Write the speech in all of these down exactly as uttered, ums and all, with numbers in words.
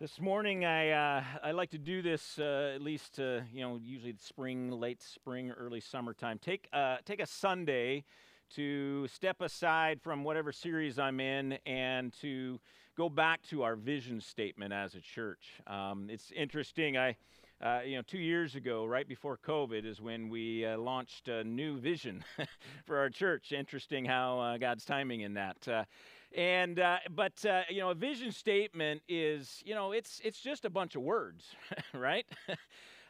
This morning, I uh, I like to do this uh, at least uh, you know usually it's spring, late spring, early summertime. Take uh, take a Sunday to step aside from whatever series I'm in and to go back to our vision statement as a church. Um, it's interesting. I uh, you know two years ago, right before COVID, is when we uh, launched a new vision for our church. Interesting how uh, God's timing in that. Uh, And, uh, but, uh, you know, a vision statement is, you know, it's, it's just a bunch of words, right?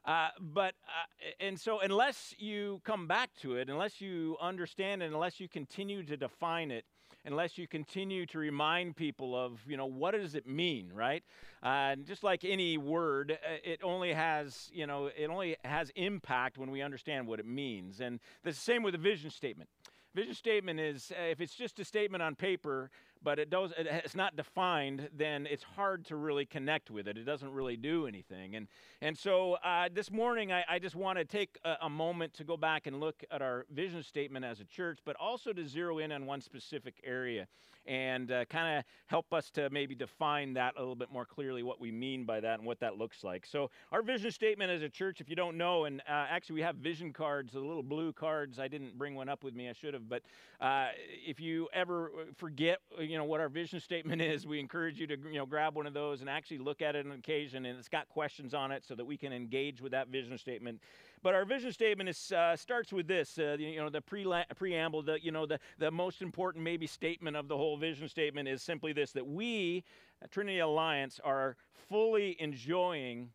uh, but, uh, and so unless you come back to it, unless you understand it, unless you continue to define it, unless you continue to remind people of, you know, what does it mean, right? Uh, and just like any word, it only has, you know, it only has impact when we understand what it means. And the same with a vision statement. Vision statement is, uh, if it's just a statement on paper, but it does, it, it's not defined, then it's hard to really connect with it. It doesn't really do anything. And and so uh, this morning, I, I just want to take a, a moment to go back and look at our vision statement as a church, but also to zero in on one specific area and uh, kind of help us to maybe define that a little bit more clearly, what we mean by that and what that looks like. So our vision statement as a church, if you don't know, and uh, actually we have vision cards, the little blue cards. I didn't bring one up with me. I should have. But uh, if you ever forget, you know, what our vision statement is, we encourage you to, you know, grab one of those and actually look at it on occasion. And it's got questions on it so that we can engage with that vision statement. But our vision statement is, uh, starts with this, uh, you know, the preamble, the, you know, the, the most important maybe statement of the whole vision statement is simply this, that we, Trinity Alliance, are fully enjoying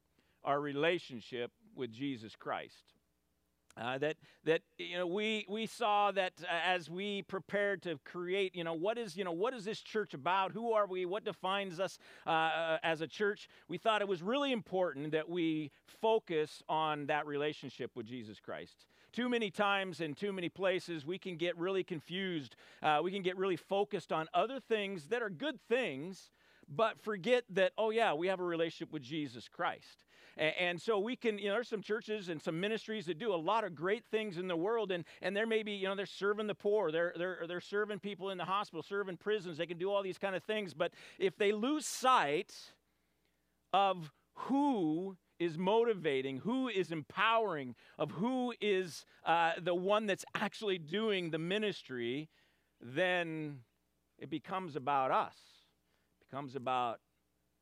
our relationship with Jesus Christ. Uh, that that you know we we saw that uh, as we prepared to create you know what is you know what is this church about, who are we, what defines us uh, as a church, we thought it was really important that we focus on that relationship with Jesus Christ. Too many times in too many places we can get really confused, uh, we can get really focused on other things that are good things, but forget that, oh yeah, we have a relationship with Jesus Christ. And so we can, you know, there's some churches and some ministries that do a lot of great things in the world, and, and they're maybe, you know, they're serving the poor, they're, they're, they're serving people in the hospital, serving prisons, they can do all these kind of things. But if they lose sight of who is motivating, who is empowering, of who is uh, the one that's actually doing the ministry, then it becomes about us. It becomes about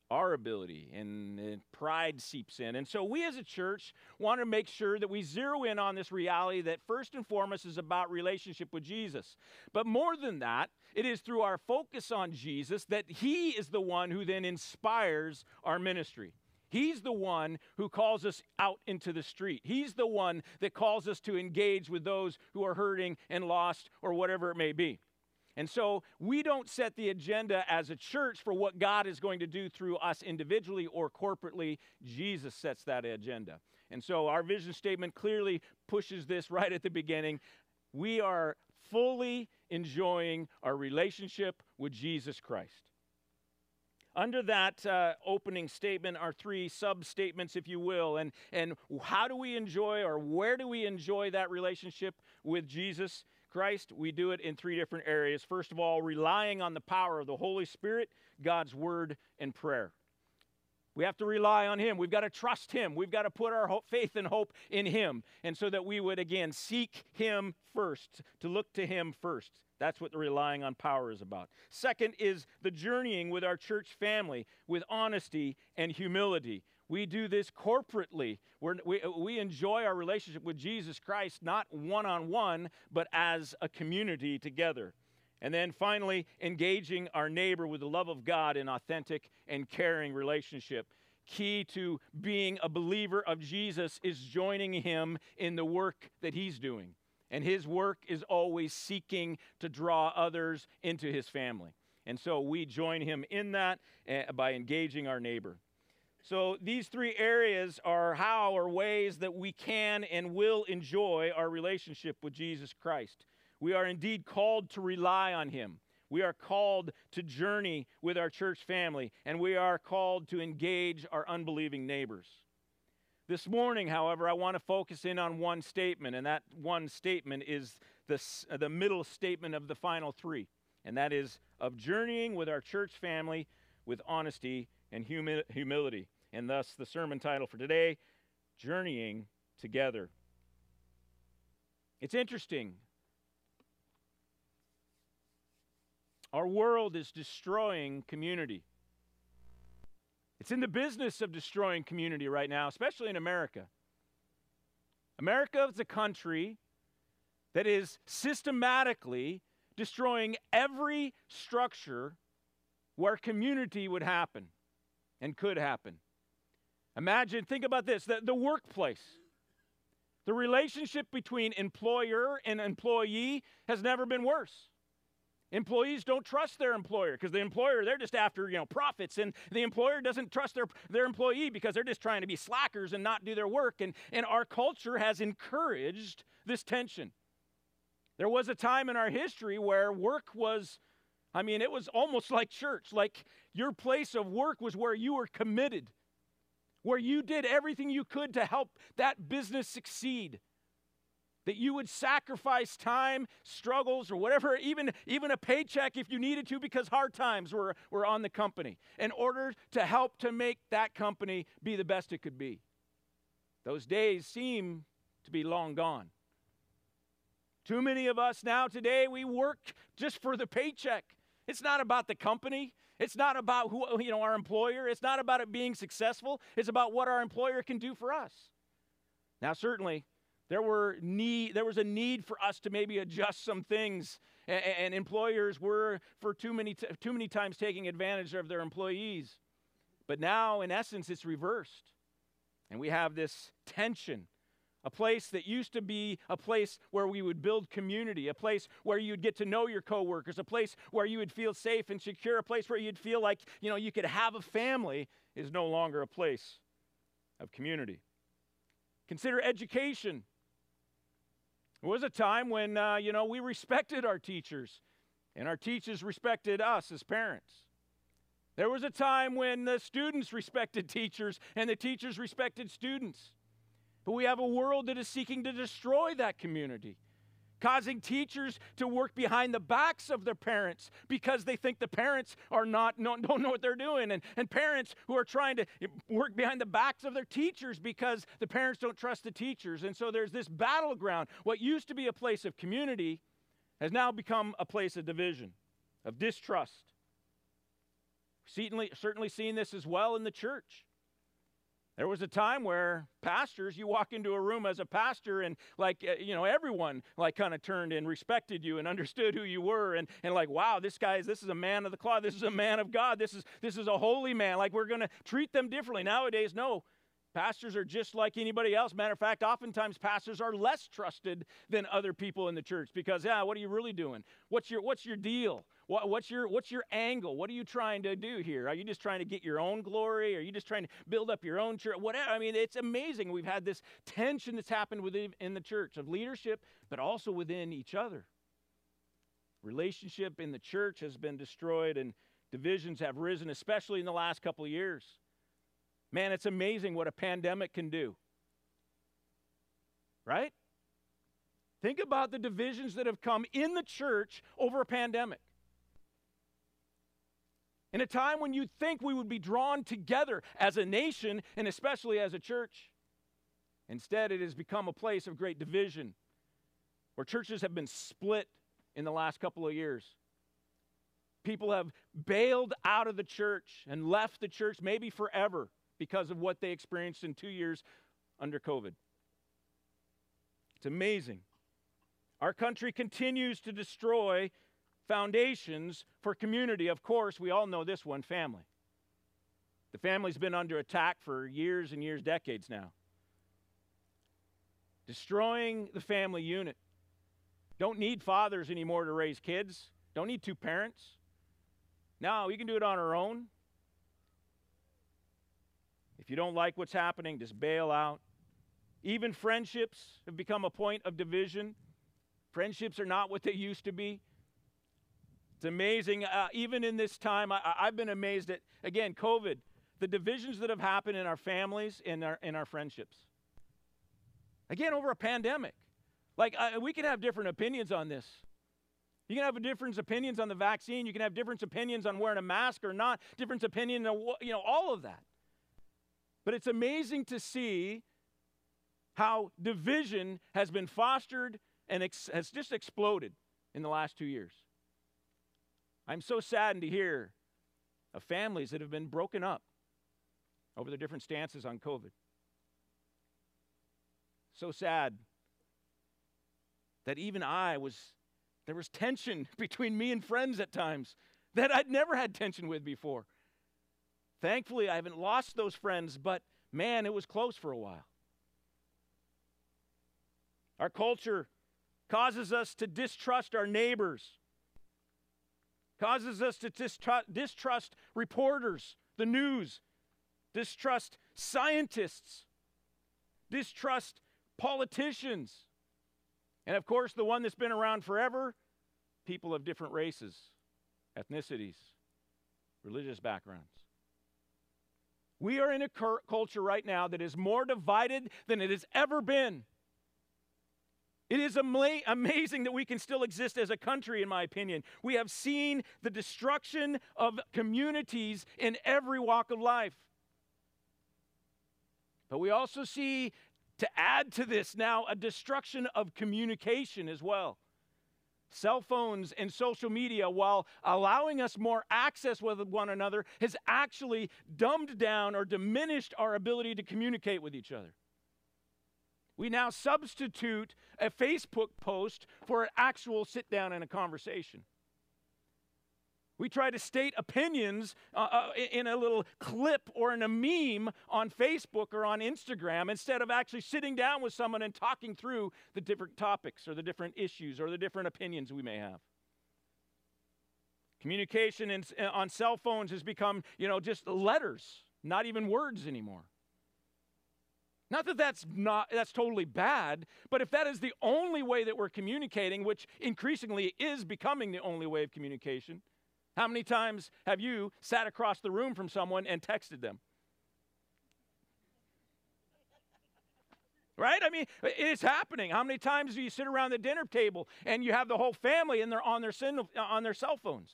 our ability, and, and pride seeps in. And so we as a church want to make sure that we zero in on this reality that first and foremost is about relationship with Jesus. But more than that, it is through our focus on Jesus that he is the one who then inspires our ministry. He's the one who calls us out into the street. He's the one that calls us to engage with those who are hurting and lost or whatever it may be. And so we don't set the agenda as a church for what God is going to do through us individually or corporately. Jesus sets that agenda. And so our vision statement clearly pushes this right at the beginning. We are fully enjoying our relationship with Jesus Christ. Under that uh, opening statement are three sub-statements, if you will. And, and how do we enjoy, or where do we enjoy that relationship with Jesus Christ? We do it in three different areas. First of all, relying on the power of the Holy Spirit, God's word, and prayer. We have to rely on him. We've got to trust him. We've got to put our hope, faith and hope in him. And so that we would, again, seek him first, to look to him first. That's what the relying on power is about. Second is the journeying with our church family with honesty and humility. We do this corporately. We're, we, we enjoy our relationship with Jesus Christ, not one-on-one, but as a community together. And then finally, engaging our neighbor with the love of God in authentic and caring relationship. Key to being a believer of Jesus is joining him in the work that he's doing. And his work is always seeking to draw others into his family. And so we join him in that by engaging our neighbor. So these three areas are how or ways that we can and will enjoy our relationship with Jesus Christ. We are indeed called to rely on him. We are called to journey with our church family, and we are called to engage our unbelieving neighbors. This morning, however, I want to focus in on one statement, and that one statement is the, the middle statement of the final three, and that is of journeying with our church family with honesty and humi- humility. And thus the sermon title for today, Journeying Together. It's interesting. Our world is destroying community. It's in the business of destroying community right now, especially in America. America is a country that is systematically destroying every structure where community would happen and could happen. Imagine, think about this, the, the workplace. The relationship between employer and employee has never been worse. Employees don't trust their employer because the employer, they're just after, you know, profits, and the employer doesn't trust their, their employee because they're just trying to be slackers and not do their work. And, and our culture has encouraged this tension. There was a time in our history where work was, I mean, it was almost like church. Like your place of work was where you were committed, where you did everything you could to help that business succeed. That you would sacrifice time, struggles, or whatever, even, even a paycheck if you needed to, because hard times were, were on the company, in order to help to make that company be the best it could be. Those days seem to be long gone. Too many of us now today, we work just for the paycheck. It's not about the company. It's not about who, you know, our employer. It's not about it being successful. It's about what our employer can do for us. Now, certainly, There were need, there was a need for us to maybe adjust some things, and, and employers were for too many, t- too many times taking advantage of their employees. But now, in essence, it's reversed. And we have this tension, a place that used to be a place where we would build community, a place where you'd get to know your coworkers, a place where you would feel safe and secure, a place where you'd feel like, you know, you could have a family, is no longer a place of community. Consider education. There was a time when, uh, you know, we respected our teachers, and our teachers respected us as parents. There was a time when the students respected teachers, and the teachers respected students. But we have a world that is seeking to destroy that community, causing teachers to work behind the backs of their parents because they think the parents are not, no, don't know what they're doing, and, and parents who are trying to work behind the backs of their teachers because the parents don't trust the teachers. And so there's this battleground. What used to be a place of community has now become a place of division, of distrust. Certainly, certainly seeing this as well in the church. There was a time where pastors, you walk into a room as a pastor and, like, you know, everyone, like, kind of turned and respected you and understood who you were, and, and like, wow, this guy is, this is a man of the cloth. This is a man of God. This is, this is a holy man. Like, we're going to treat them differently. Nowadays, no. Pastors are just like anybody else. Matter of fact, oftentimes pastors are less trusted than other people in the church because, yeah, what are you really doing? What's your, what's your deal? What's your, what's your angle? What are you trying to do here? Are you just trying to get your own glory? Are you just trying to build up your own church? Whatever. I mean, it's amazing. We've had this tension that's happened within in the church of leadership, but also within each other. Relationship in the church has been destroyed, and divisions have risen, especially in the last couple of years. Man, it's amazing what a pandemic can do. Right? Think about the divisions that have come in the church over a pandemic. In a time when you'd think we would be drawn together as a nation and especially as a church. Instead, it has become a place of great division where churches have been split in the last couple of years. People have bailed out of the church and left the church maybe forever because of what they experienced in two years under COVID. It's amazing. Our country continues to destroy foundations for community. Of course, we all know this one, family. The family's been under attack for years and years, decades now. Destroying the family unit. Don't need fathers anymore to raise kids. Don't need two parents. No, we can do it on our own. If you don't like what's happening, just bail out. Even friendships have become a point of division. Friendships are not what they used to be. It's amazing, uh, even in this time, I, I've been amazed at, again, COVID, the divisions that have happened in our families and our, in our friendships. Again, over a pandemic. Like, uh, we can have different opinions on this. You can have different opinions on the vaccine. You can have different opinions on wearing a mask or not, different opinions on, you know, all of that. But it's amazing to see how division has been fostered and ex- has just exploded in the last two years. I'm so saddened to hear of families that have been broken up over their different stances on COVID. So sad that even I was, there was tension between me and friends at times that I'd never had tension with before. Thankfully, I haven't lost those friends, but man, it was close for a while. Our culture causes us to distrust our neighbors, causes us to distrust, distrust reporters, the news, distrust scientists, distrust politicians, and of course, the one that's been around forever, people of different races, ethnicities, religious backgrounds. We are in a culture right now that is more divided than it has ever been. It is ama- amazing that we can still exist as a country, in my opinion. We have seen the destruction of communities in every walk of life. But we also see, to add to this now, a destruction of communication as well. Cell phones and social media, while allowing us more access with one another, has actually dumbed down or diminished our ability to communicate with each other. We now substitute a Facebook post for an actual sit down and a conversation. We try to state opinions uh, uh, in a little clip or in a meme on Facebook or on Instagram instead of actually sitting down with someone and talking through the different topics or the different issues or the different opinions we may have. Communication in, on cell phones has become, you know, just letters, not even words anymore. Not that that's, not, that's totally bad, but if that is the only way that we're communicating, which increasingly is becoming the only way of communication, how many times have you sat across the room from someone and texted them? Right? I mean, it's happening. How many times do you sit around the dinner table and you have the whole family and they're on their, on their cell phones?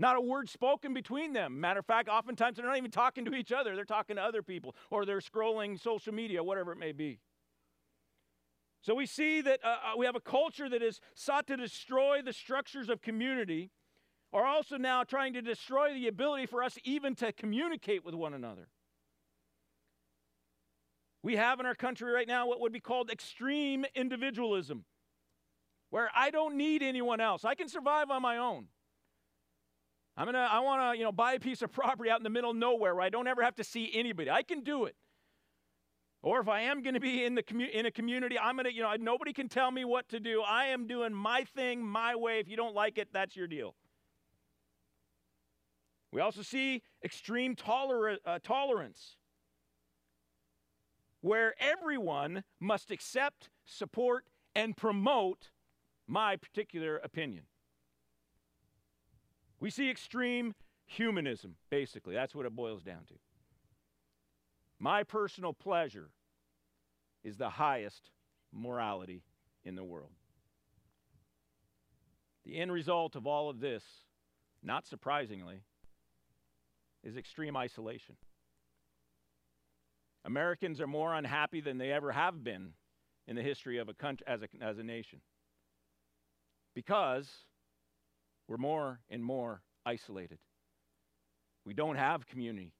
Not a word spoken between them. Matter of fact, oftentimes they're not even talking to each other. They're talking to other people or they're scrolling social media, whatever it may be. So we see that uh, we have a culture that has sought to destroy the structures of community, are also now trying to destroy the ability for us even to communicate with one another. We have in our country right now what would be called extreme individualism, where I don't need anyone else. I can survive on my own. I'm gonna, I want to, you know, buy a piece of property out in the middle of nowhere where I don't ever have to see anybody. I can do it. Or if I am going to be in the commu- in a community, I'm going to, you know, nobody can tell me what to do. I am doing my thing, my way. If you don't like it, that's your deal. We also see extreme toler- uh, tolerance, where everyone must accept, support, and promote my particular opinion. We see extreme humanism, basically. That's what it boils down to. My personal pleasure is the highest morality in the world. The end result of all of this, not surprisingly, is extreme isolation. Americans are more unhappy than they ever have been in the history of a country, as a, as a nation, because we're more and more isolated. We don't have community.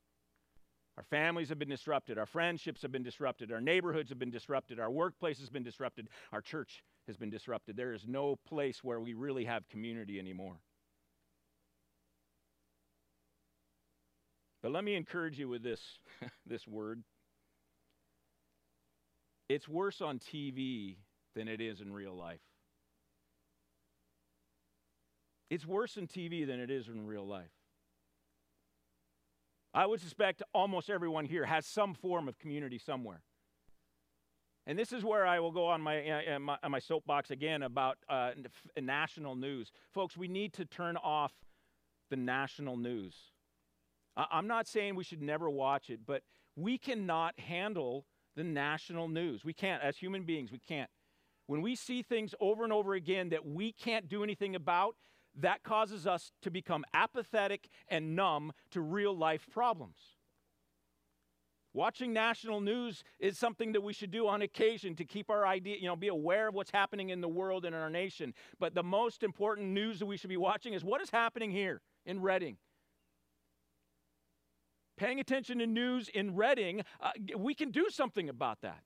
Our families have been disrupted. Our friendships have been disrupted. Our neighborhoods have been disrupted. Our workplace has been disrupted. Our church has been disrupted. There is no place where we really have community anymore. But let me encourage you with this, this word. It's worse on T V than it is in real life. It's worse in T V than it is in real life. I would suspect almost everyone here has some form of community somewhere. And this is where I will go on my, uh, my, on my soapbox again about uh, national news. Folks, we need to turn off the national news. I'm not saying we should never watch it, but we cannot handle the national news. We can't. As human beings, we can't. When we see things over and over again that we can't do anything about, that causes us to become apathetic and numb to real life problems. Watching national news is something that we should do on occasion to keep our idea, you know, be aware of what's happening in the world and in our nation. But the most important news that we should be watching is what is happening here in Reading. Paying attention to news in Reading, uh, we can do something about that.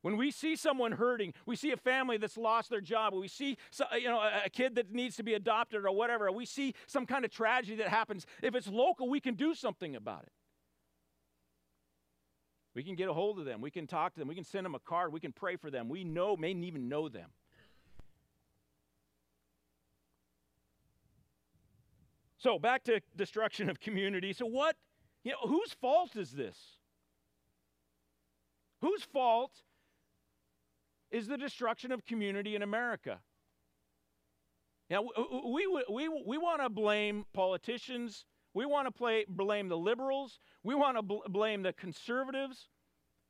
When we see someone hurting, we see a family that's lost their job, we see you know, a kid that needs to be adopted or whatever, we see some kind of tragedy that happens. If it's local, we can do something about it. We can get a hold of them. We can talk to them. We can send them a card. We can pray for them. We know, may not even know them. So back to destruction of community. So what, you know, whose fault is this? Whose fault is the destruction of community in America? Now, we, we, we, we want to blame politicians. We want to play, blame the liberals. We want to bl blame the conservatives.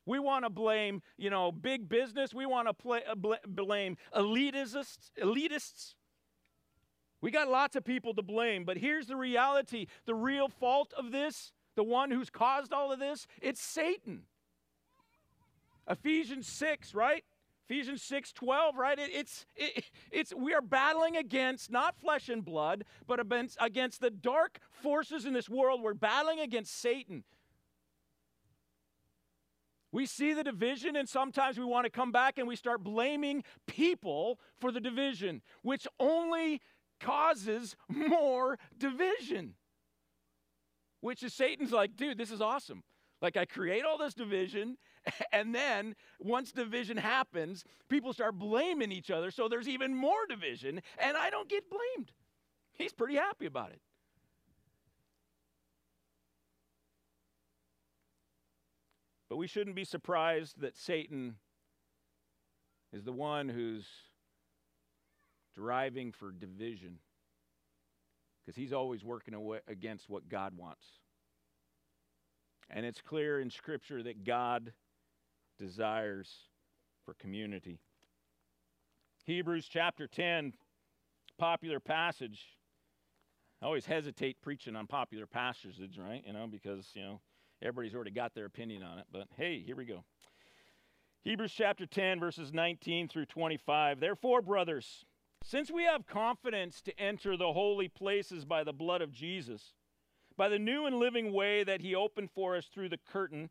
We want to blame, you know, big business. We want to play, uh, bl blame elitists, elitists. We got lots of people to blame, but here's the reality. The real fault of this, the one who's caused all of this, it's Satan. Ephesians six, right? Ephesians six twelve, right? It, it's, it, it's, we are battling against not flesh and blood, but against, against the dark forces in this world. We're battling against Satan. We see the division, and sometimes we want to come back and we start blaming people for the division, which only causes more division. Which is Satan's like, dude, this is awesome. Like, I create all this division, and then once division happens, people start blaming each other, so there's even more division, and I don't get blamed. He's pretty happy about it. But we shouldn't be surprised that Satan is the one who's driving for division, because he's always working away against what God wants. And it's clear in Scripture that God desires for community. Hebrews chapter ten, popular passage. I always hesitate preaching on popular passages, right? You know, because, you know, everybody's already got their opinion on it. But, hey, here we go. Hebrews chapter ten, verses nineteen through twenty-five. Therefore, brothers, since we have confidence to enter the holy places by the blood of Jesus, by the new and living way that he opened for us through the curtain,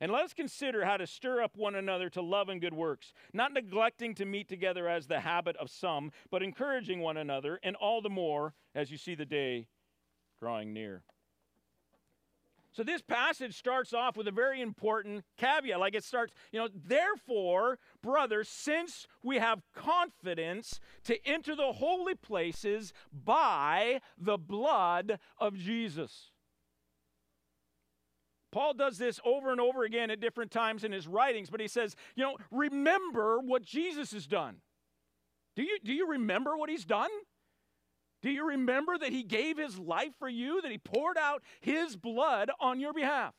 And let us consider how to stir up one another to love and good works, not neglecting to meet together as the habit of some, but encouraging one another, and all the more as you see the day drawing near. So this passage starts off with a very important caveat. Like it starts, you know, therefore, brothers, since we have confidence to enter the holy places by the blood of Jesus. Paul does this over and over again at different times in his writings, but he says, you know, remember what Jesus has done. Do you, do you remember what he's done? Do you remember that he gave his life for you, that he poured out his blood on your behalf?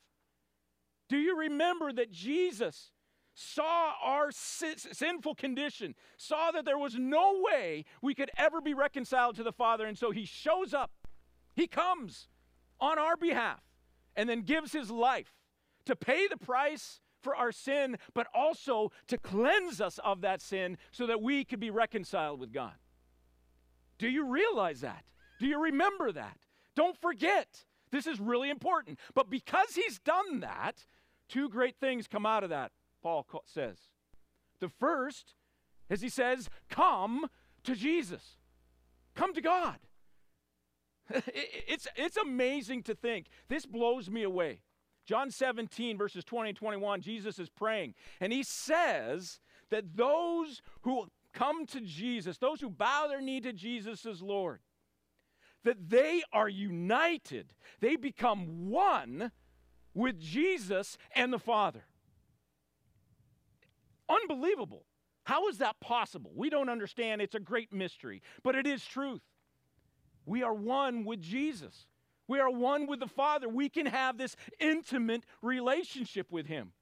Do you remember that Jesus saw our sin, sinful condition, saw that there was no way we could ever be reconciled to the Father, and so he shows up, he comes on our behalf, and then gives his life to pay the price for our sin, but also to cleanse us of that sin so that we could be reconciled with God. Do you realize that? Do you remember that? Don't forget. This is really important. But because he's done that, two great things come out of that, Paul says. The first, as he says, come to Jesus. Come to God. It's, it's amazing to think. This blows me away. John seventeen, verses twenty and twenty-one, Jesus is praying. And he says that those who come to Jesus, those who bow their knee to Jesus as Lord, that they are united. They become one with Jesus and the Father. Unbelievable. How is that possible? We don't understand. It's a great mystery, but it is truth. We are one with Jesus. We are one with the Father. We can have this intimate relationship with Him.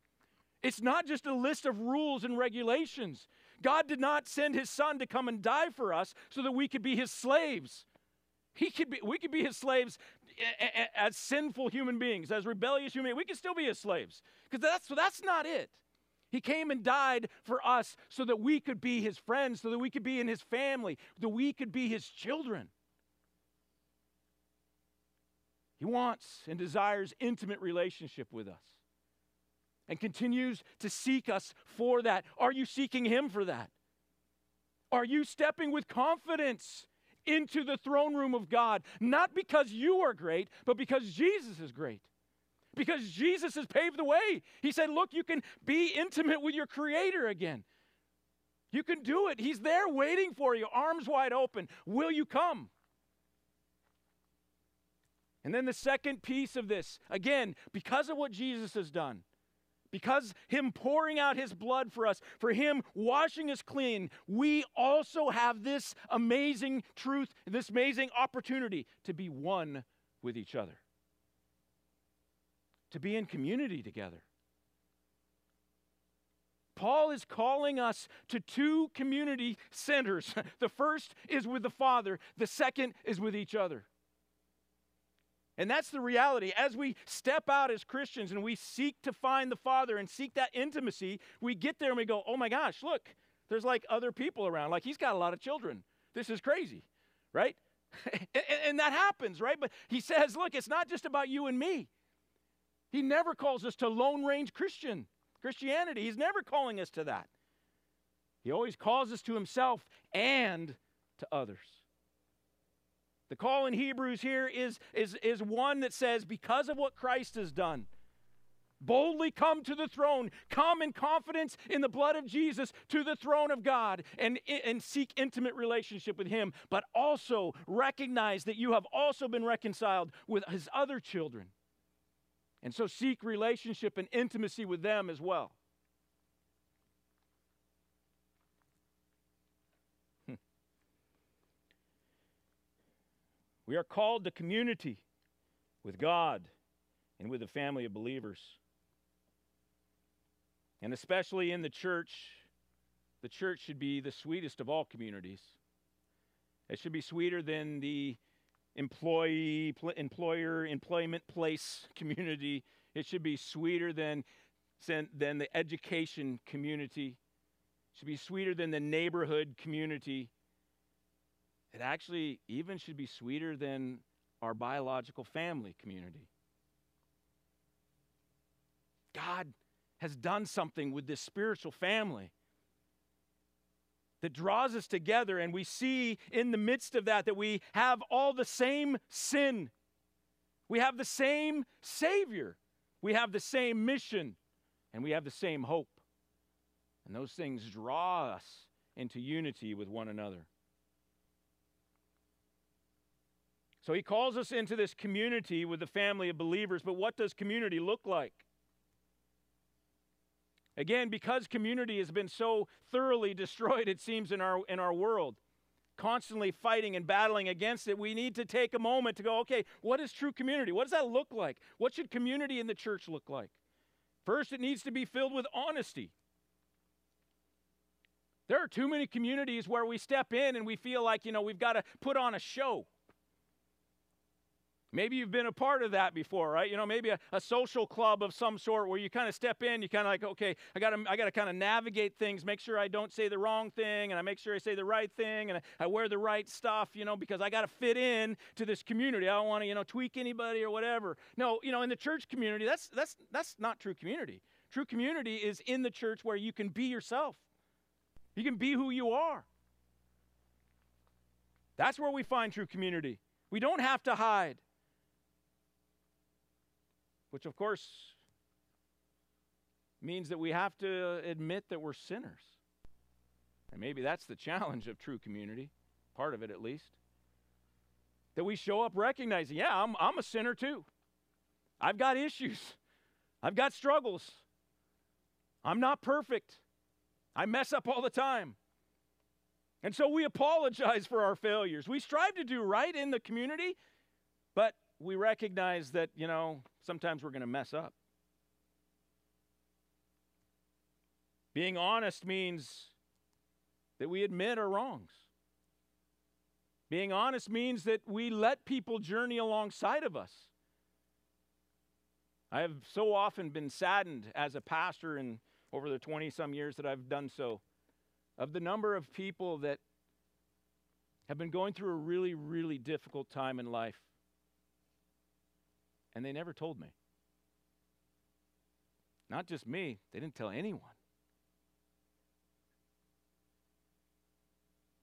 It's not just a list of rules and regulations. God did not send His Son to come and die for us so that we could be His slaves. He could be, we could be His slaves as sinful human beings, as rebellious human beings. We could still be His slaves, because that's, that's not it. He came and died for us so that we could be His friends, so that we could be in His family, so that we could be His children. He wants and desires intimate relationship with us and continues to seek us for that. Are you seeking Him for that? Are you stepping with confidence into the throne room of God? Not because you are great, but because Jesus is great. Because Jesus has paved the way. He said, look, you can be intimate with your Creator again. You can do it. He's there waiting for you, arms wide open. Will you come? And then the second piece of this, again, because of what Jesus has done, because Him pouring out His blood for us, for Him washing us clean, we also have this amazing truth, this amazing opportunity to be one with each other, to be in community together. Paul is calling us to two community centers. The first is with the Father. The second is with each other. And that's the reality. As we step out as Christians and we seek to find the Father and seek that intimacy, we get there and we go, oh my gosh, look, there's like other people around. Like, he's got a lot of children. This is crazy, right? And that happens, right? But he says, look, it's not just about you and me. He never calls us to Lone Range Christian, Christianity. He's never calling us to that. He always calls us to Himself and to others. The call in Hebrews here is, is, is one that says, because of what Christ has done, boldly come to the throne, come in confidence in the blood of Jesus to the throne of God and, and seek intimate relationship with Him, but also recognize that you have also been reconciled with His other children. And so seek relationship and intimacy with them as well. We are called to community with God and with the family of believers. And especially in the church, the church should be the sweetest of all communities. It should be sweeter than the employee, employer, employment place community. It should be sweeter than, than the education community. It should be sweeter than the neighborhood community. It actually even should be sweeter than our biological family community. God has done something with this spiritual family that draws us together, and we see in the midst of that that we have all the same sin. We have the same Savior. We have the same mission, and we have the same hope. And those things draw us into unity with one another. So he calls us into this community with the family of believers, but what does community look like? Again, because community has been so thoroughly destroyed, it seems, in our, in our world, constantly fighting and battling against it, we need to take a moment to go, okay, what is true community? What does that look like? What should community in the church look like? First, it needs to be filled with honesty. There are too many communities where we step in and we feel like, you know, we've got to put on a show. Maybe you've been a part of that before, right? You know, maybe a, a social club of some sort where you kind of step in, you kind of like, okay, I got to I got to kind of navigate things, make sure I don't say the wrong thing, and I make sure I say the right thing, and I, I wear the right stuff, you know, because I got to fit in to this community. I don't want to, you know, tweak anybody or whatever. No, you know, in the church community, that's that's that's not true community. True community is in the church where you can be yourself. You can be who you are. That's where we find true community. We don't have to hide. Which, of course, means that we have to admit that we're sinners. And maybe that's the challenge of true community, part of it at least. that we show up recognizing, yeah, I'm, I'm a sinner too. I've got issues. I've got struggles. I'm not perfect. I mess up all the time. And so we apologize for our failures. We strive to do right in the community, but we recognize that, you know, sometimes we're going to mess up. Being honest means that we admit our wrongs. Being honest means that we let people journey alongside of us. I have so often been saddened as a pastor, and over the twenty-some years that I've done so, of the number of people that have been going through a really, really difficult time in life, and they never told me. Not just me, they didn't tell anyone.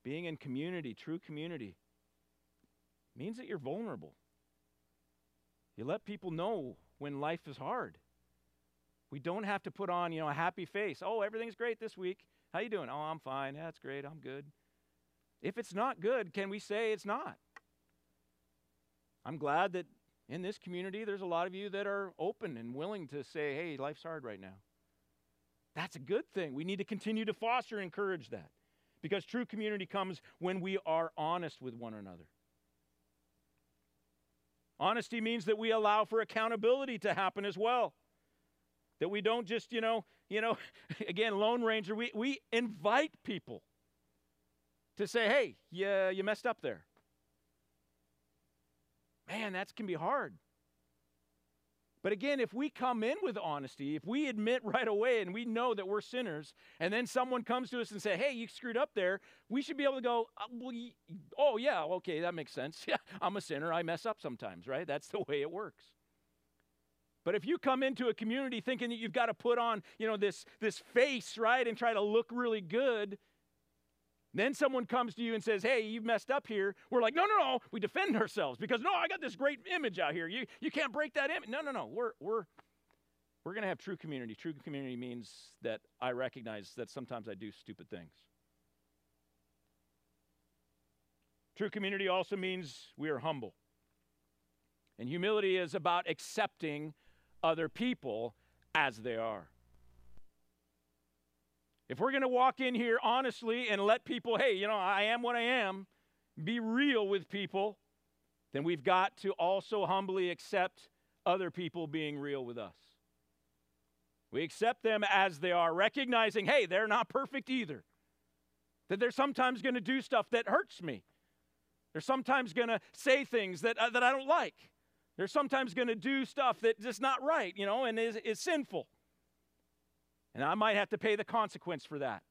Being in community, true community, means that you're vulnerable. You let people know when life is hard. We don't have to put on, you know, a happy face. Oh, everything's great this week. How you doing? Oh, I'm fine. That's great. I'm good. If it's not good, can we say it's not? I'm glad that in this community, there's a lot of you that are open and willing to say, hey, life's hard right now. That's a good thing. We need to continue to foster and encourage that, because true community comes when we are honest with one another. Honesty means that we allow for accountability to happen as well. That we don't just, you know, you know, again, Lone Ranger, we, we invite people to say, hey, yeah, you messed up there. Man, that can be hard. But again, if we come in with honesty, if we admit right away and we know that we're sinners, and then someone comes to us and say, hey, you screwed up there, we should be able to go, oh, yeah, okay, that makes sense. Yeah, I'm a sinner. I mess up sometimes, right? That's the way it works. But if you come into a community thinking that you've got to put on, you know, this, this face, right, and try to look really good, then someone comes to you and says, hey, you've messed up here. We're like, no, no, no. We defend ourselves because, no, I got this great image out here. You, you can't break that image. No, no, no. We're, we're, we're going to have true community. True community means that I recognize that sometimes I do stupid things. True community also means we are humble. And humility is about accepting other people as they are. If we're going to walk in here honestly and let people, hey, you know, I am what I am, be real with people, then we've got to also humbly accept other people being real with us. We accept them as they are, recognizing, hey, they're not perfect either. That they're sometimes going to do stuff that hurts me. They're sometimes going to say things that, uh, that I don't like. They're sometimes going to do stuff that's just not right, you know, and is, is sinful. And I might have to pay the consequence for that.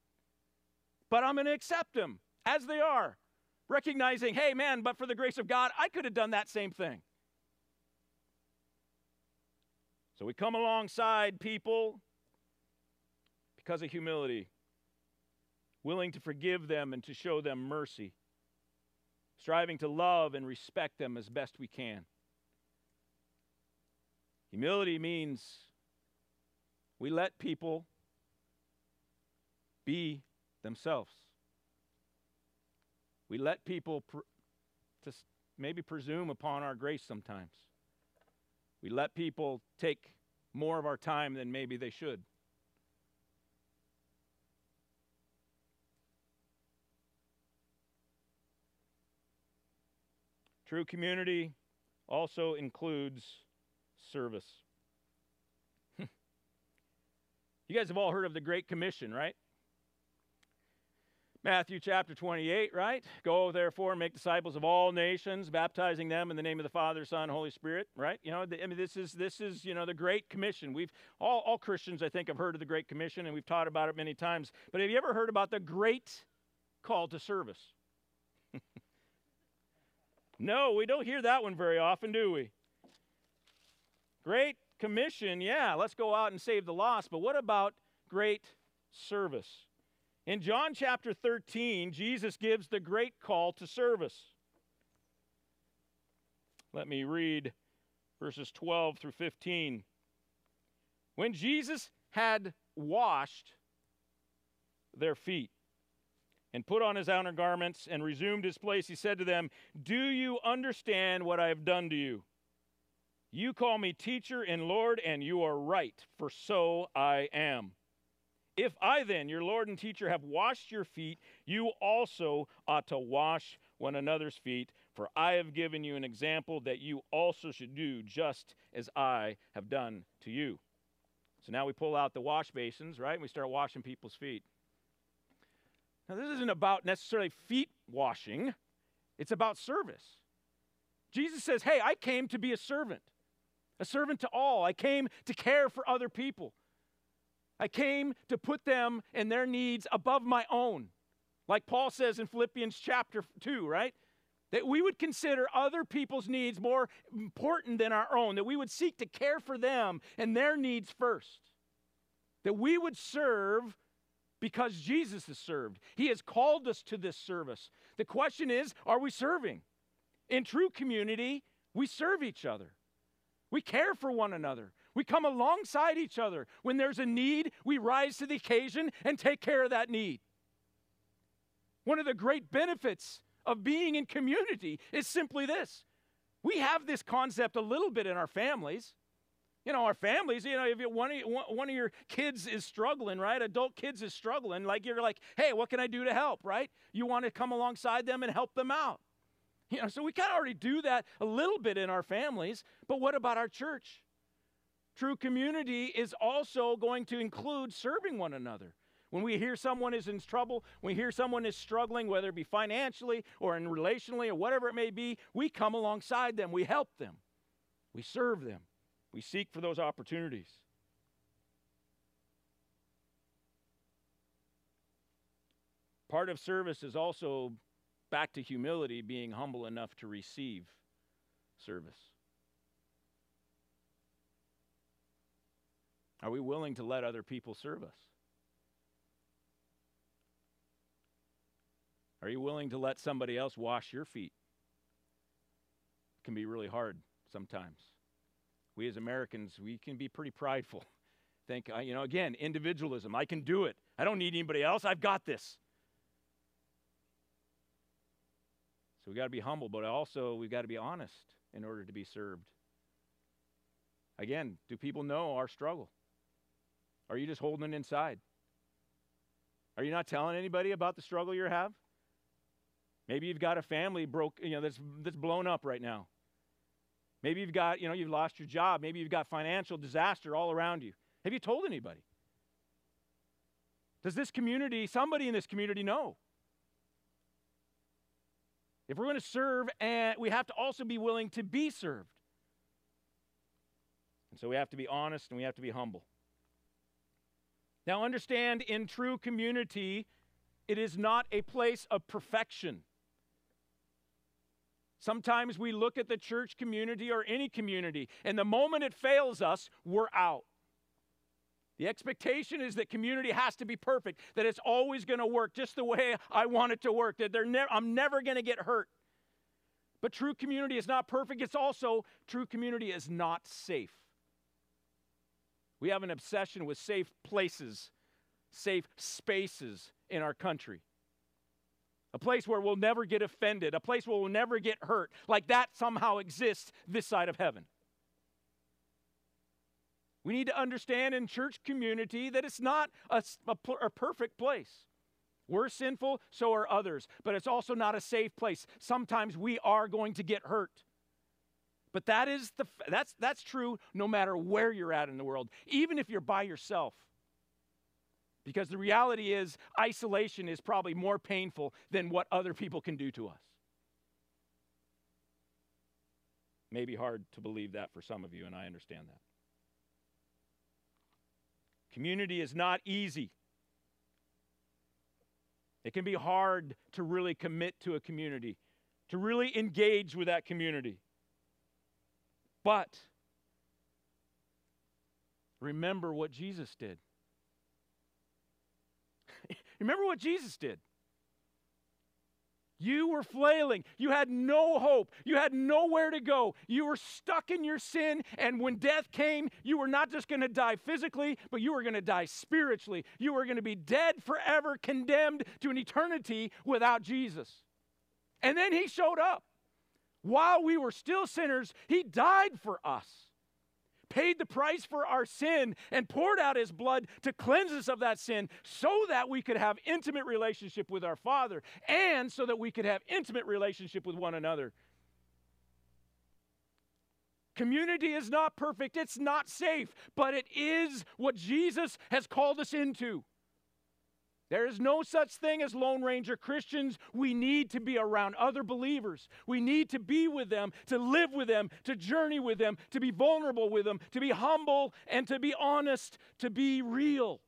But I'm going to accept them as they are, recognizing, hey, man, but for the grace of God, I could have done that same thing. So we come alongside people because of humility, willing to forgive them and to show them mercy, striving to love and respect them as best we can. Humility means we let people be themselves. We let people pr- to maybe presume upon our grace sometimes. We let people take more of our time than maybe they should. True community also includes service. You guys have all heard of the Great Commission, right? Matthew chapter twenty-eight, right? Go, therefore, make disciples of all nations, baptizing them in the name of the Father, Son, Holy Spirit, right? You know, the, I mean, this is, this is, you know, the Great Commission. We've, all, all Christians, I think, have heard of the Great Commission, and we've taught about it many times. But have you ever heard about the Great Call to Service? No, we don't hear that one very often, do we? Great Commission, yeah, let's go out and save the lost. But what about great service? In John chapter thirteen, Jesus gives the great call to service. Let me read verses twelve through fifteen. When Jesus had washed their feet, and put on his outer garments and resumed his place, he said to them, "Do you understand what I have done to you? You call me teacher and Lord, and you are right, for so I am. If I then, your Lord and teacher, have washed your feet, you also ought to wash one another's feet, for I have given you an example that you also should do just as I have done to you." So now we pull out the wash basins, right, and we start washing people's feet. Now, this isn't about necessarily feet washing. It's about service. Jesus says, hey, I came to be a servant, a servant to all. I came to care for other people. I came to put them and their needs above my own. Like Paul says in Philippians chapter two, right? That we would consider other people's needs more important than our own, that we would seek to care for them and their needs first, that we would serve because Jesus has served. He has called us to this service. The question is, are we serving? In true community, we serve each other. We care for one another. We come alongside each other. When there's a need, we rise to the occasion and take care of that need. One of the great benefits of being in community is simply this. We have this concept a little bit in our families. You know, our families, you know, if one of, you, one of your kids is struggling, right, adult kids is struggling, like you're like, hey, what can I do to help, right? You want to come alongside them and help them out. You know, so we kind of already do that a little bit in our families, but what about our church? True community is also going to include serving one another. When we hear someone is in trouble, we hear someone is struggling, whether it be financially or in relationally or whatever it may be, we come alongside them, we help them, we serve them, we seek for those opportunities. Part of service is also back to humility, being humble enough to receive service. Are we willing to let other people serve us? Are you willing to let somebody else wash your feet? It can be really hard sometimes. We as Americans, we can be pretty prideful. Think, you know, again, individualism. I can do it. I don't need anybody else. I've got this. So we've got to be humble, but also we've got to be honest in order to be served. Again, do people know our struggle? Are you just holding it inside? Are you not telling anybody about the struggle you have? Maybe you've got a family broke, you know, that's that's blown up right now. Maybe you've got, you know, you've lost your job. Maybe you've got financial disaster all around you. Have you told anybody? Does this community, somebody in this community know? If we're going to serve, and we have to also be willing to be served. And so we have to be honest and we have to be humble. Now understand, in true community, it is not a place of perfection. Sometimes we look at the church community or any community, and the moment it fails us, we're out. The expectation is that community has to be perfect, that it's always going to work just the way I want it to work, that they're ne- I'm never going to get hurt. But true community is not perfect. It's also, true community is not safe. We have an obsession with safe places, safe spaces in our country. A place where we'll never get offended, a place where we'll never get hurt, like that somehow exists this side of heaven. We need to understand in church community that it's not a, a, a perfect place. We're sinful, so are others, but it's also not a safe place. Sometimes we are going to get hurt. But that is the, that's, that's true no matter where you're at in the world, even if you're by yourself. Because the reality is, isolation is probably more painful than what other people can do to us. Maybe hard to believe that for some of you, and I understand that. Community is not easy. It can be hard to really commit to a community, to really engage with that community. But remember what Jesus did. Remember what Jesus did. You were flailing. You had no hope. You had nowhere to go. You were stuck in your sin, and when death came, you were not just going to die physically, but you were going to die spiritually. You were going to be dead forever, condemned to an eternity without Jesus. And then he showed up. While we were still sinners, he died for us, paid the price for our sin, and poured out his blood to cleanse us of that sin so that we could have intimate relationship with our Father and so that we could have intimate relationship with one another. Community is not perfect. It's not safe, but it is what Jesus has called us into. There is no such thing as Lone Ranger Christians. We need to be around other believers. We need to be with them, to live with them, to journey with them, to be vulnerable with them, to be humble and to be honest, to be real,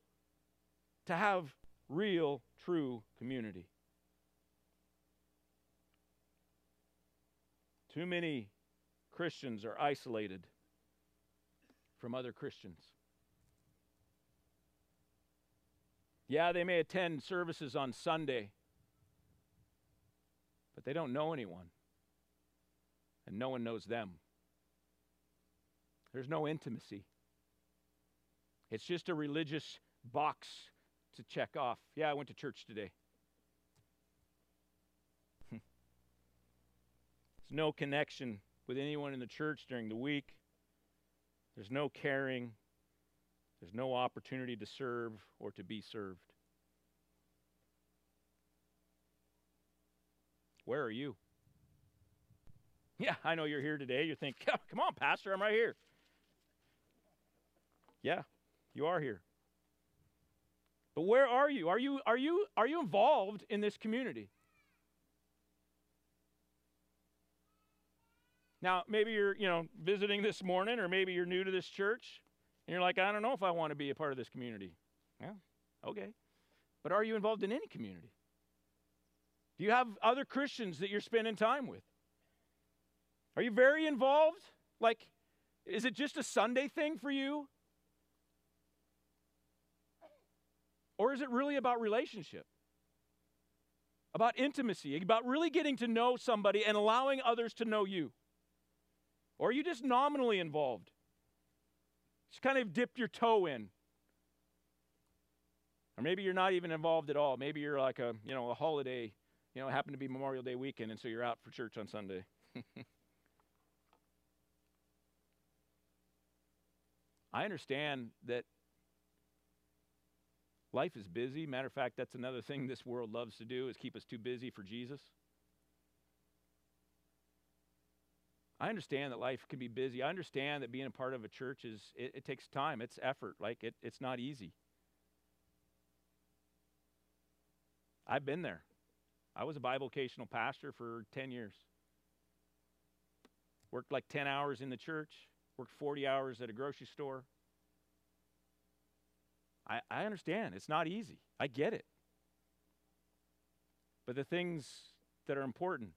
to have real, true community. Too many Christians are isolated from other Christians. Yeah, they may attend services on Sunday, but they don't know anyone, and no one knows them. There's no intimacy. It's just a religious box to check off. Yeah, I went to church today. There's no connection with anyone in the church during the week. There's no caring. There's no opportunity to serve or to be served. Where are you? Yeah, I know you're here today. You think, come on, Pastor, I'm right here. Yeah, you are here. But where are you? Are you, are you, are you involved in this community? Now, maybe you're, you know, visiting this morning, or maybe you're new to this church. And you're like, I don't know if I want to be a part of this community. Yeah, okay. But are you involved in any community? Do you have other Christians that you're spending time with? Are you very involved? Like, is it just a Sunday thing for you? Or is it really about relationship? About intimacy? About really getting to know somebody and allowing others to know you? Or are you just nominally involved? Just kind of dip your toe in. Or maybe you're not even involved at all. Maybe you're like a, you know, a holiday, you know, it happened to be Memorial Day weekend, and so you're out for church on Sunday. I understand that life is busy. Matter of fact, that's another thing this world loves to do, is keep us too busy for Jesus. I understand that life can be busy. I understand that being a part of a church is, it, it takes time. It's effort. Like, it, it's not easy. I've been there. I was a bivocational pastor for ten years. Worked like ten hours in the church. Worked forty hours at a grocery store. I, I understand. It's not easy. I get it. But the things that are important,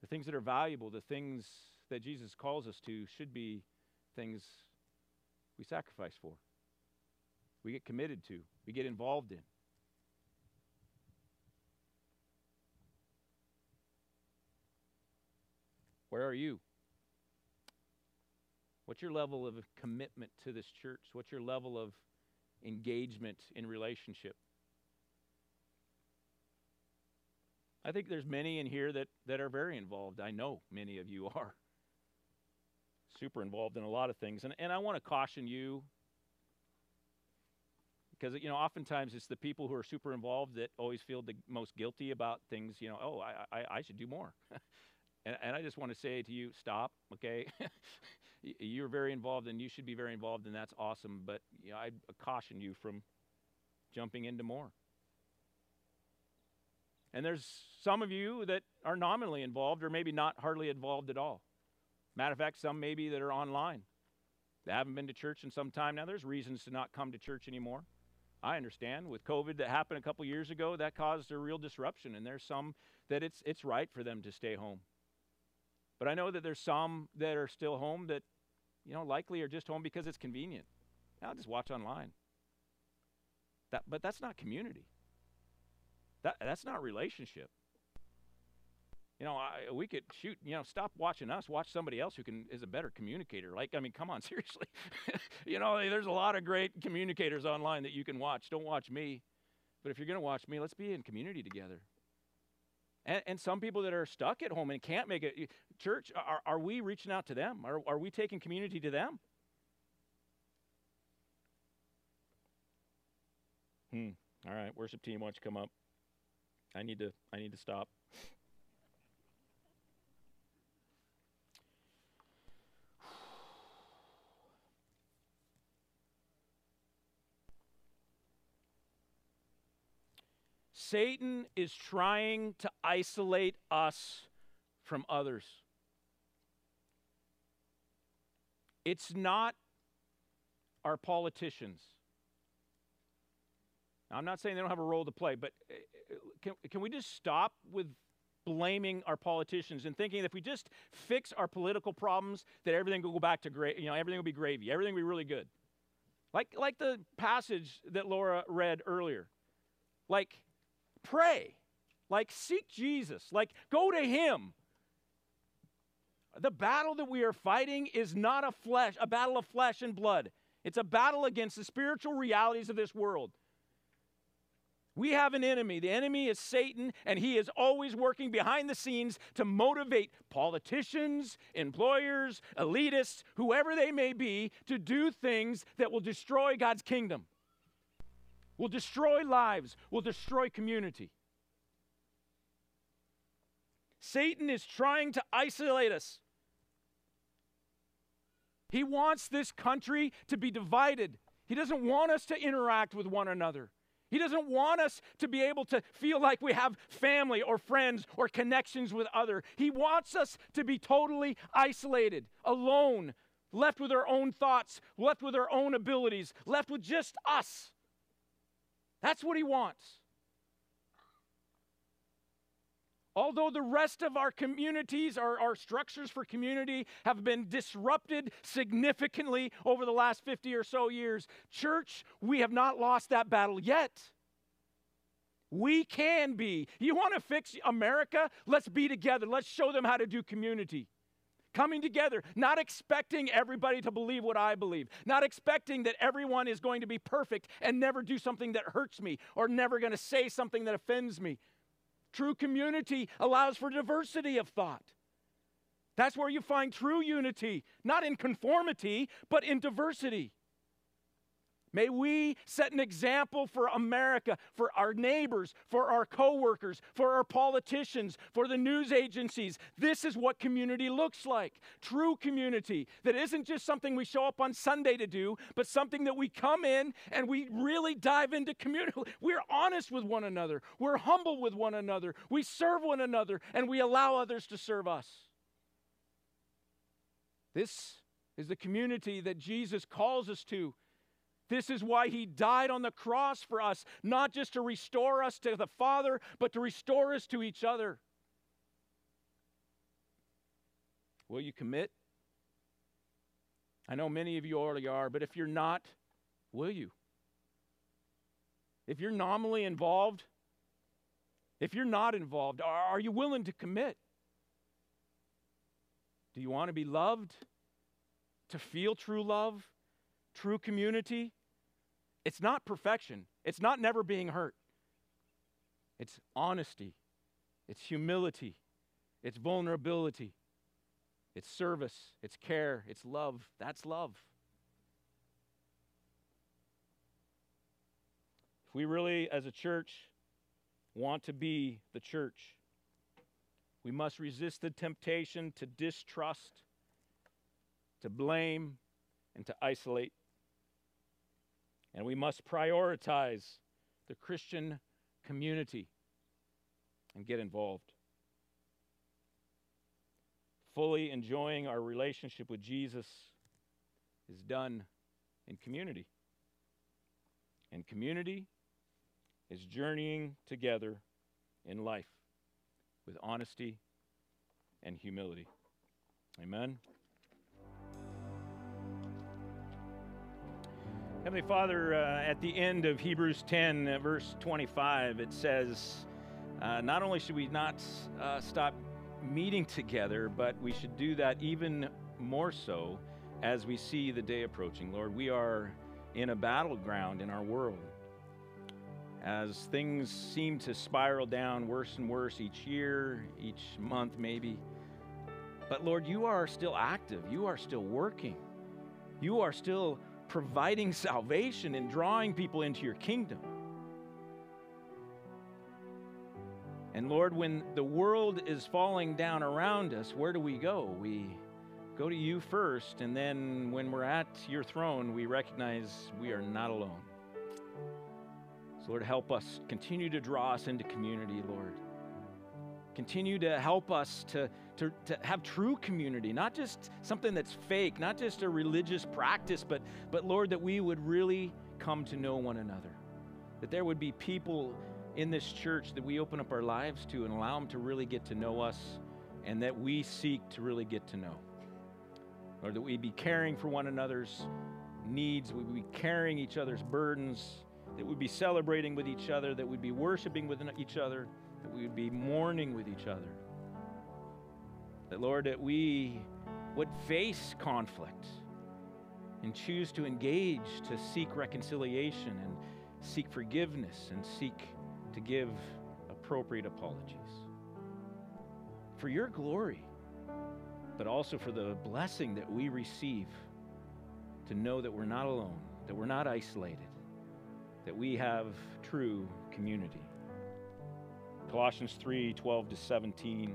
the things that are valuable, the things that Jesus calls us to should be things we sacrifice for, we get committed to, we get involved in. Where are you? What's your level of commitment to this church? What's your level of engagement in relationship? I think there's many in here that, that are very involved. I know many of you are super involved in a lot of things. And, and I want to caution you, because, you know, oftentimes it's the people who are super involved that always feel the most guilty about things, you know, oh, I, I, I should do more. and, and I just want to say to you, stop, okay? You're very involved, and you should be very involved, and that's awesome. But, you know, I caution you from jumping into more. And there's some of you that are nominally involved, or maybe not hardly involved at all. Matter of fact, some maybe that are online. They haven't been to church in some time now. There's reasons to not come to church anymore. I understand. With COVID that happened a couple years ago, that caused a real disruption. And there's some that it's, it's right for them to stay home. But I know that there's some that are still home that, you know, likely are just home because it's convenient. I'll just watch online. That, but that's not community. That, that's not relationship. You know, I, we could shoot. You know, stop watching us. Watch somebody else who can is a better communicator. Like, I mean, come on, seriously. You know, there's a lot of great communicators online that you can watch. Don't watch me. But if you're going to watch me, let's be in community together. And, and some people that are stuck at home and can't make it. Church, are, are we reaching out to them? Are, are we taking community to them? Hmm. All right, worship team, why don't you come up? I need to. I need to stop. Satan is trying to isolate us from others. It's not our politicians. Now, I'm not saying they don't have a role to play, but can, can we just stop with blaming our politicians and thinking that if we just fix our political problems, that everything will go back to gra- you know, everything will be gravy, everything will be really good. Like, like the passage that Laura read earlier. Like, pray, like seek Jesus, like go to him. The battle that we are fighting is not a flesh, a battle of flesh and blood. It's a battle against the spiritual realities of this world. We have an enemy. The enemy is Satan, and he is always working behind the scenes to motivate politicians, employers, elitists, whoever they may be, to do things that will destroy God's kingdom. Will destroy lives, will destroy community. Satan is trying to isolate us. He wants this country to be divided. He doesn't want us to interact with one another. He doesn't want us to be able to feel like we have family or friends or connections with others. He wants us to be totally isolated, alone, left with our own thoughts, left with our own abilities, left with just us. That's what he wants. Although the rest of our communities, our, our structures for community have been disrupted significantly over the last fifty or so years, church, we have not lost that battle yet. We can be. You want to fix America? Let's be together. Let's show them how to do community. Coming together, not expecting everybody to believe what I believe, not expecting that everyone is going to be perfect and never do something that hurts me or never going to say something that offends me. True community allows for diversity of thought. That's where you find true unity, not in conformity, but in diversity. May we set an example for America, for our neighbors, for our coworkers, for our politicians, for the news agencies. This is what community looks like. True community that isn't just something we show up on Sunday to do, but something that we come in and we really dive into community. We're honest with one another. We're humble with one another. We serve one another, and we allow others to serve us. This is the community that Jesus calls us to. This is why he died on the cross for us, not just to restore us to the Father, but to restore us to each other. Will you commit? I know many of you already are, but if you're not, will you? If you're nominally involved, if you're not involved, are you willing to commit? Do you want to be loved? To feel true love? True community, it's not perfection. It's not never being hurt. It's honesty. It's humility. It's vulnerability. It's service. It's care. It's love. That's love. If we really, as a church, want to be the church, we must resist the temptation to distrust, to blame, and to isolate. And we must prioritize the Christian community and get involved. Fully enjoying our relationship with Jesus is done in community. And community is journeying together in life with honesty and humility. Amen. Heavenly Father, uh, at the end of Hebrews ten, uh, verse twenty-five, it says, uh, not only should we not uh, stop meeting together, but we should do that even more so as we see the day approaching. Lord, we are in a battleground in our world. As things seem to spiral down worse and worse each year, each month maybe. But Lord, you are still active. You are still working. You are still providing salvation and drawing people into your kingdom. And Lord, when the world is falling down around us, where do we go? We go to you first, and then when we're at your throne, we recognize we are not alone. So Lord, help us. Continue to draw us into community, Lord. Continue to help us to, to, to have true community, not just something that's fake, not just a religious practice, but, but Lord, that we would really come to know one another. That there would be people in this church that we open up our lives to and allow them to really get to know us, and that we seek to really get to know. Lord, that we be caring for one another's needs, we be carrying each other's burdens, that we'd be celebrating with each other, that we'd be worshiping with each other, that we would be mourning with each other. That, Lord, that we would face conflict and choose to engage, to seek reconciliation and seek forgiveness and seek to give appropriate apologies. For your glory, but also for the blessing that we receive to know that we're not alone, that we're not isolated, that we have true community. Colossians three, twelve to seventeen.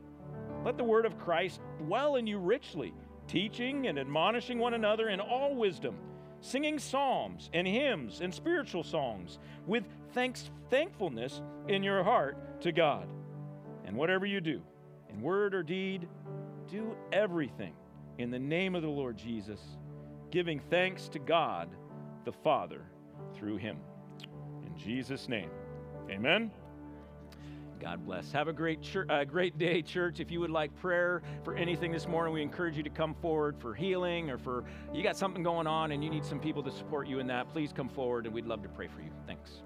Let the word of Christ dwell in you richly, teaching and admonishing one another in all wisdom, singing psalms and hymns and spiritual songs with thanks, thankfulness in your heart to God. And whatever you do, in word or deed, do everything in the name of the Lord Jesus, giving thanks to God the Father through him. In Jesus' name, amen. God bless. Have a great, church, uh, great day, church. If you would like prayer for anything this morning, we encourage you to come forward for healing, or for you got something going on and you need some people to support you in that. Please come forward, and we'd love to pray for you. Thanks.